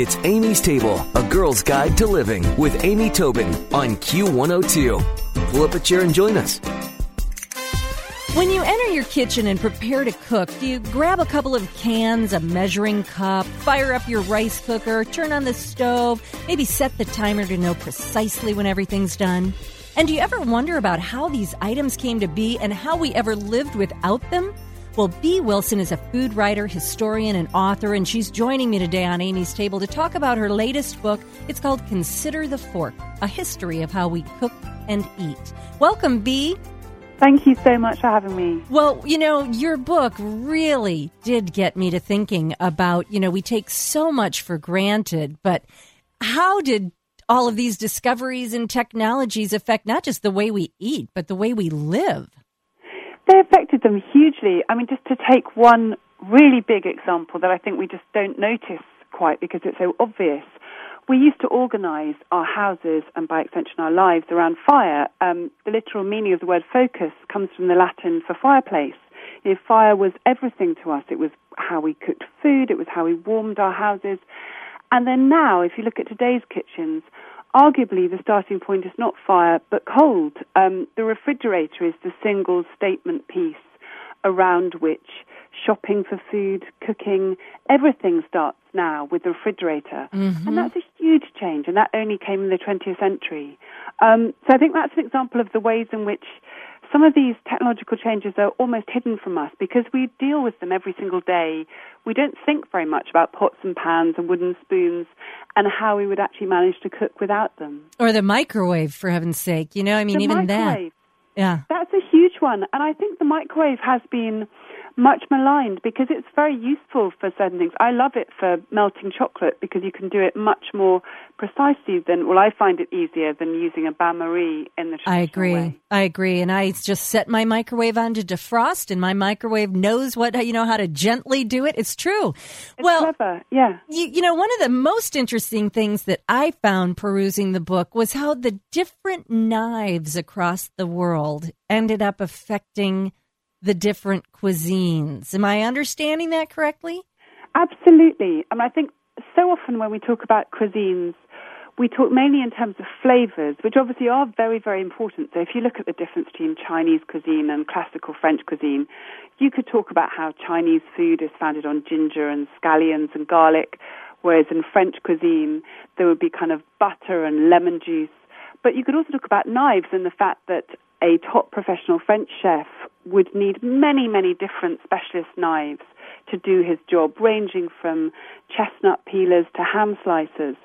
It's Amy's Table, a girl's guide to living with Amy Tobin on Q102. Pull up a chair and join us. When you enter your kitchen and prepare to cook, do you grab a couple of cans, a measuring cup, fire up your rice cooker, turn on the stove, maybe set the timer to know precisely when everything's done? And do you ever wonder about how these items came to be and how we ever lived without them? Well, Bee Wilson is a food writer, historian, and author, and she's joining me today on Amy's Table to talk about her latest book. It's called Consider the Fork, A History of How We Cook and Eat. Welcome, Bee. Thank you so much for having me. Well, you know, your book really did get me to thinking about, you know, we take so much for granted, but how did all of these discoveries and technologies affect not just the way we eat, but the way we live? They affected them hugely. I mean, just to take one really big example that I think we just don't notice quite because it's so obvious. We used to organise our houses and, by extension, our lives around fire. The literal meaning of the word focus comes from the Latin for fireplace. You know, fire was everything to us. It was how we cooked food. It was how we warmed our houses. And then now, if you look at today's kitchens, arguably the starting point is not fire but cold. The refrigerator is the single statement piece around which shopping for food, cooking, everything starts now with the refrigerator. Mm-hmm. And that's a huge change, and that only came in the 20th century. So I think that's an example of the ways in which some of these technological changes are almost hidden from us because we deal with them every single day. We don't think very much about pots and pans and wooden spoons and how we would actually manage to cook without them. Or the microwave, for heaven's sake. You know, I mean, even that. Yeah. That's a huge one. And I think the microwave has been much maligned because it's very useful for certain things. I love it for melting chocolate because you can do it much more precisely than, well, I find it easier than using a bain-marie in the traditional way. I agree. And I just set my microwave on to defrost, and my microwave knows what, you know, how to gently do it. It's true. Well, clever, yeah. You know, one of the most interesting things that I found perusing the book was how the different knives across the world ended up affecting the different cuisines. Am I understanding that correctly? Absolutely. And I think so often when we talk about cuisines, we talk mainly in terms of flavors, which obviously are very, very important. So if you look at the difference between Chinese cuisine and classical French cuisine, you could talk about how Chinese food is founded on ginger and scallions and garlic, whereas in French cuisine, there would be kind of butter and lemon juice. But you could also talk about knives and the fact that a top professional French chef would need many, many different specialist knives to do his job, ranging from chestnut peelers to ham slicers,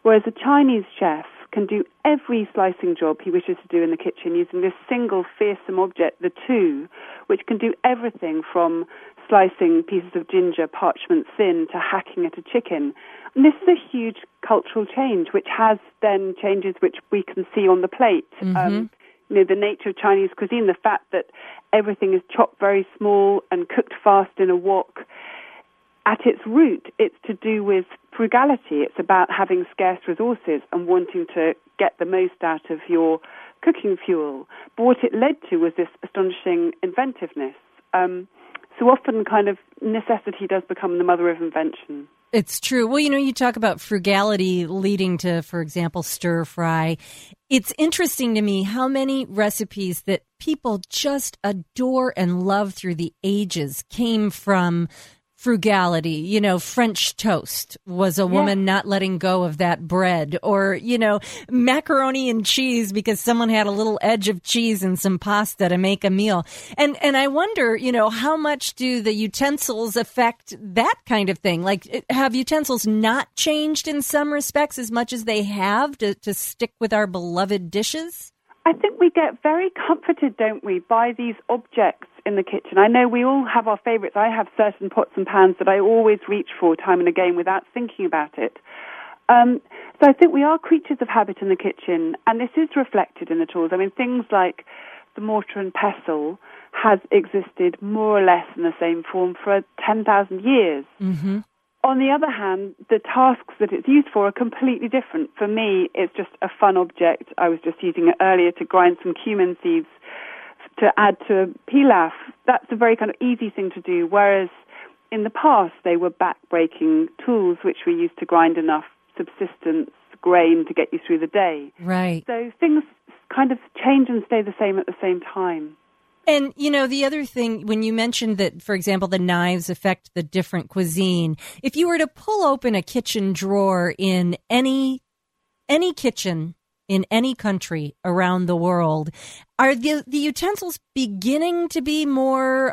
whereas a Chinese chef can do every slicing job he wishes to do in the kitchen using this single fearsome object, the two, which can do everything from slicing pieces of ginger parchment thin to hacking at a chicken. And this is a huge cultural change, which has then changes which we can see on the plate. Mm-hmm. You know, the nature of Chinese cuisine, the fact that everything is chopped very small and cooked fast in a wok. At its root, it's to do with frugality. It's about having scarce resources and wanting to get the most out of your cooking fuel. But what it led to was this astonishing inventiveness. So often kind of necessity does become the mother of invention. It's true. Well, you know, you talk about frugality leading to, for example, stir fry. It's interesting to me how many recipes that people just adore and love through the ages came from frugality. You know, French toast was a woman not letting go of that bread, or, you know, macaroni and cheese because someone had a little edge of cheese and some pasta to make a meal. And I wonder, you know, how much do the utensils affect that kind of thing? Like, have utensils not changed in some respects as much as they have to stick with our beloved dishes? I think we get very comforted, don't we, by these objects in the kitchen. I know we all have our favourites. I have certain pots and pans that I always reach for time and again without thinking about it. So I think we are creatures of habit in the kitchen, and this is reflected in the tools. I mean, things like the mortar and pestle has existed more or less in the same form for 10,000 years. Mm-hmm. On the other hand, the tasks that it's used for are completely different. For me, it's just a fun object. I was just using it earlier to grind some cumin seeds to add to pilaf. That's a very kind of easy thing to do, whereas in the past they were back-breaking tools which were used to grind enough subsistence grain to get you through the day. Right. So things kind of change and stay the same at the same time. And, you know, the other thing, when you mentioned that, for example, the knives affect the different cuisine, if you were to pull open a kitchen drawer in any kitchen in any country around the world, are the utensils beginning to be more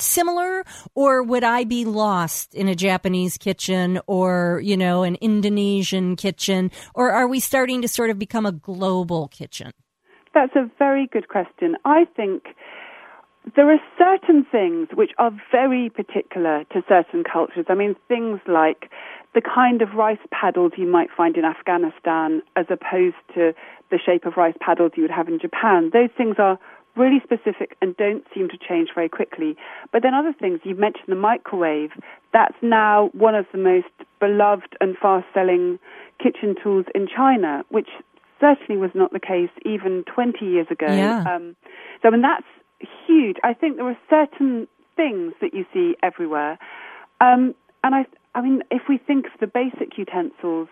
similar, or would I be lost in a Japanese kitchen or, you know, an Indonesian kitchen, or are we starting to sort of become a global kitchen? That's a very good question. I think there are certain things which are very particular to certain cultures. I mean, things like the kind of rice paddles you might find in Afghanistan as opposed to the shape of rice paddles you would have in Japan. Those things are really specific and don't seem to change very quickly. But then other things, you mentioned the microwave. That's now one of the most beloved and fast-selling kitchen tools in China, which certainly was not the case even 20 years ago. Yeah. So, I mean, that's huge. I think there are certain things that you see everywhere. And I mean, if we think of the basic utensils,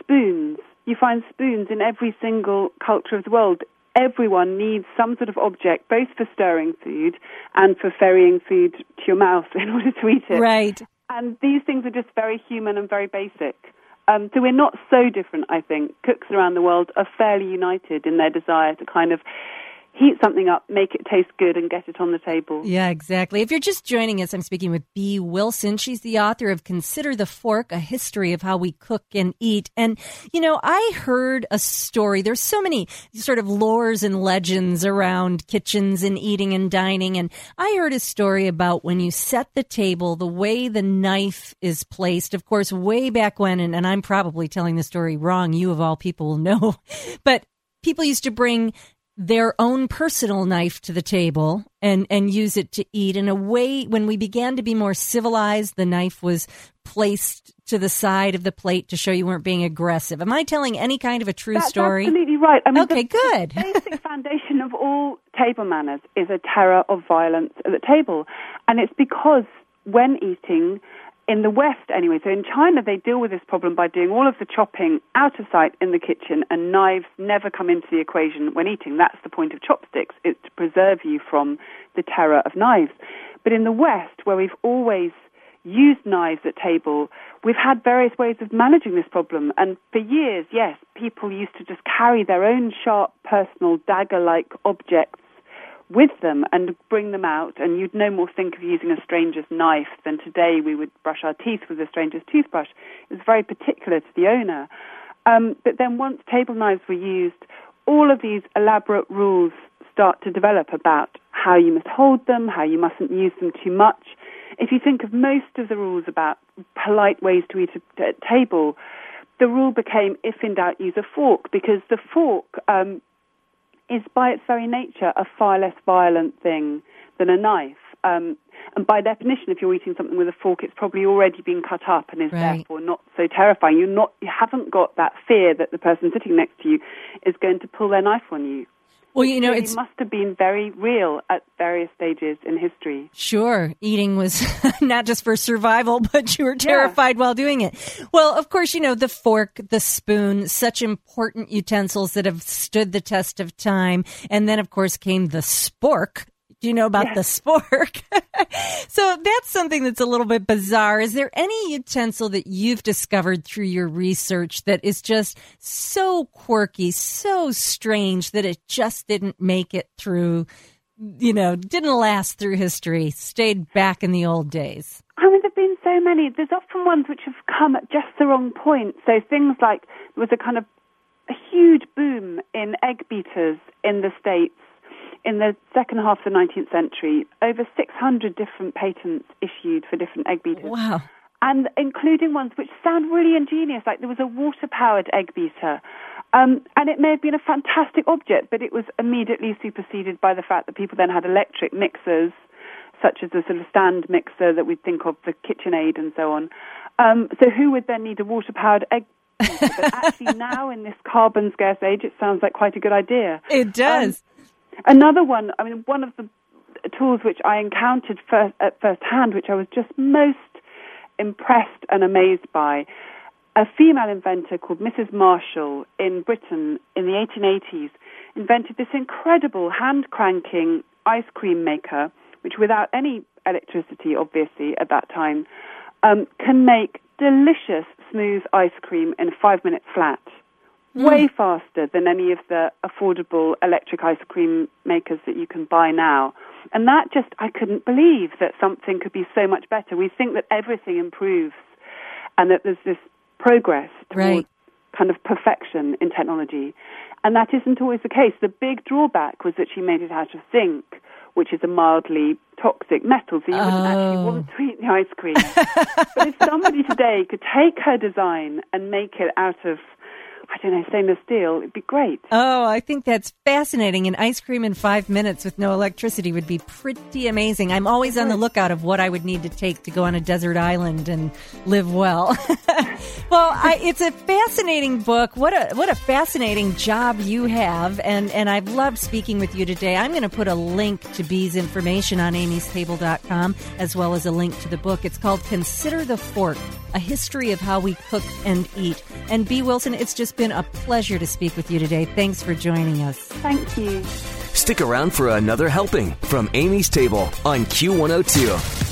spoons, you find spoons in every single culture of the world. Everyone needs some sort of object, both for stirring food and for ferrying food to your mouth in order to eat it. Right. And these things are just very human and very basic. So we're not so different, I think. Cooks around the world are fairly united in their desire to kind of heat something up, make it taste good, and get it on the table. Yeah, exactly. If you're just joining us, I'm speaking with Bee Wilson. She's the author of Consider the Fork, A History of How We Cook and Eat. And, you know, I heard a story. There's so many sort of lores and legends around kitchens and eating and dining. And I heard a story about when you set the table, the way the knife is placed. Of course, way back when, and I'm probably telling the story wrong. You, of all people, know. But people used to bring their own personal knife to the table and use it to eat. In a way, when we began to be more civilized, the knife was placed to the side of the plate to show you weren't being aggressive. Am I telling any kind of a true story? That's absolutely right. I mean, okay, good. The basic foundation of all table manners is a terror of violence at the table. And it's because when eating, in the West anyway, so in China they deal with this problem by doing all of the chopping out of sight in the kitchen, and knives never come into the equation when eating. That's the point of chopsticks, it's to preserve you from the terror of knives. But in the West, where we've always used knives at table, we've had various ways of managing this problem. And for years, yes, people used to just carry their own sharp, personal, dagger-like objects with them and bring them out, and you'd no more think of using a stranger's knife than today we would brush our teeth with a stranger's toothbrush. It's very particular to the owner. But then once table knives were used, all of these elaborate rules start to develop about how you must hold them, how you mustn't use them too much. If you think of most of the rules about polite ways to eat at table, the rule became, if in doubt, use a fork, because the fork is by its very nature a far less violent thing than a knife. And by definition, if you're eating something with a fork, it's probably already been cut up and is therefore not so terrifying. You haven't got that fear that the person sitting next to you is going to pull their knife on you. Well, you know, it must have been very real at various stages in history. Sure. Eating was not just for survival, but you were terrified while doing it. Well, of course, you know, the fork, the spoon, such important utensils that have stood the test of time. And then, of course, came the spork. Do you know about the spork? So that's something that's a little bit bizarre. Is there any utensil that you've discovered through your research that is just so quirky, so strange that it just didn't make it through, you know, didn't last through history, stayed back in the old days? I mean, there have been so many. There's often ones which have come at just the wrong point. So things like there was a kind of a huge boom in egg beaters in the States in the second half of the 19th century, over 600 different patents issued for different egg beaters. Wow. And including ones which sound really ingenious, like there was a water-powered egg beater. And it may have been a fantastic object, but it was immediately superseded by the fact that people then had electric mixers, such as the sort of stand mixer that we think of, the KitchenAid and so on. So who would then need a water-powered egg beater? But actually now in this carbon-scarce age, it sounds like quite a good idea. It does. Another one, I mean, one of the tools which I encountered at first hand, which I was just most impressed and amazed by. A female inventor called Mrs. Marshall in Britain in the 1880s invented this incredible hand-cranking ice cream maker, which without any electricity, obviously, at that time, can make delicious, smooth ice cream in 5 minutes flat, way faster than any of the affordable electric ice cream makers that you can buy now. And that just, I couldn't believe that something could be so much better. We think that everything improves and that there's this progress towards kind of perfection in technology. And that isn't always the case. The big drawback was that she made it out of zinc, which is a mildly toxic metal, so you wouldn't actually want to eat the ice cream. But if somebody today could take her design and make it out of, I don't know, stainless steel, it'd be great. Oh, I think that's fascinating. And ice cream in 5 minutes with no electricity would be pretty amazing. I'm always on the lookout of what I would need to take to go on a desert island and live well. Well, it's a fascinating book. What a fascinating job you have. And I've loved speaking with you today. I'm going to put a link to Bee's information on amystable.com, as well as a link to the book. It's called Consider the Fork, A History of How We Cook and Eat. And Bee Wilson, it's just been a pleasure to speak with you today. Thanks for joining us. Thank you. Stick around for another helping from Amy's Table on Q102.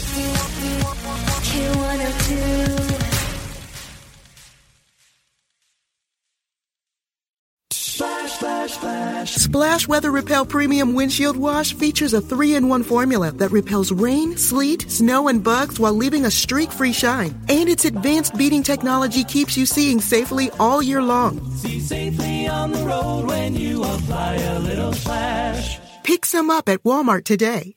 Splash Weather Repel Premium Windshield Wash features a 3-in-1 formula that repels rain, sleet, snow, and bugs while leaving a streak-free shine. And its advanced beading technology keeps you seeing safely all year long. See safely on the road when you apply a little splash. Pick some up at Walmart today.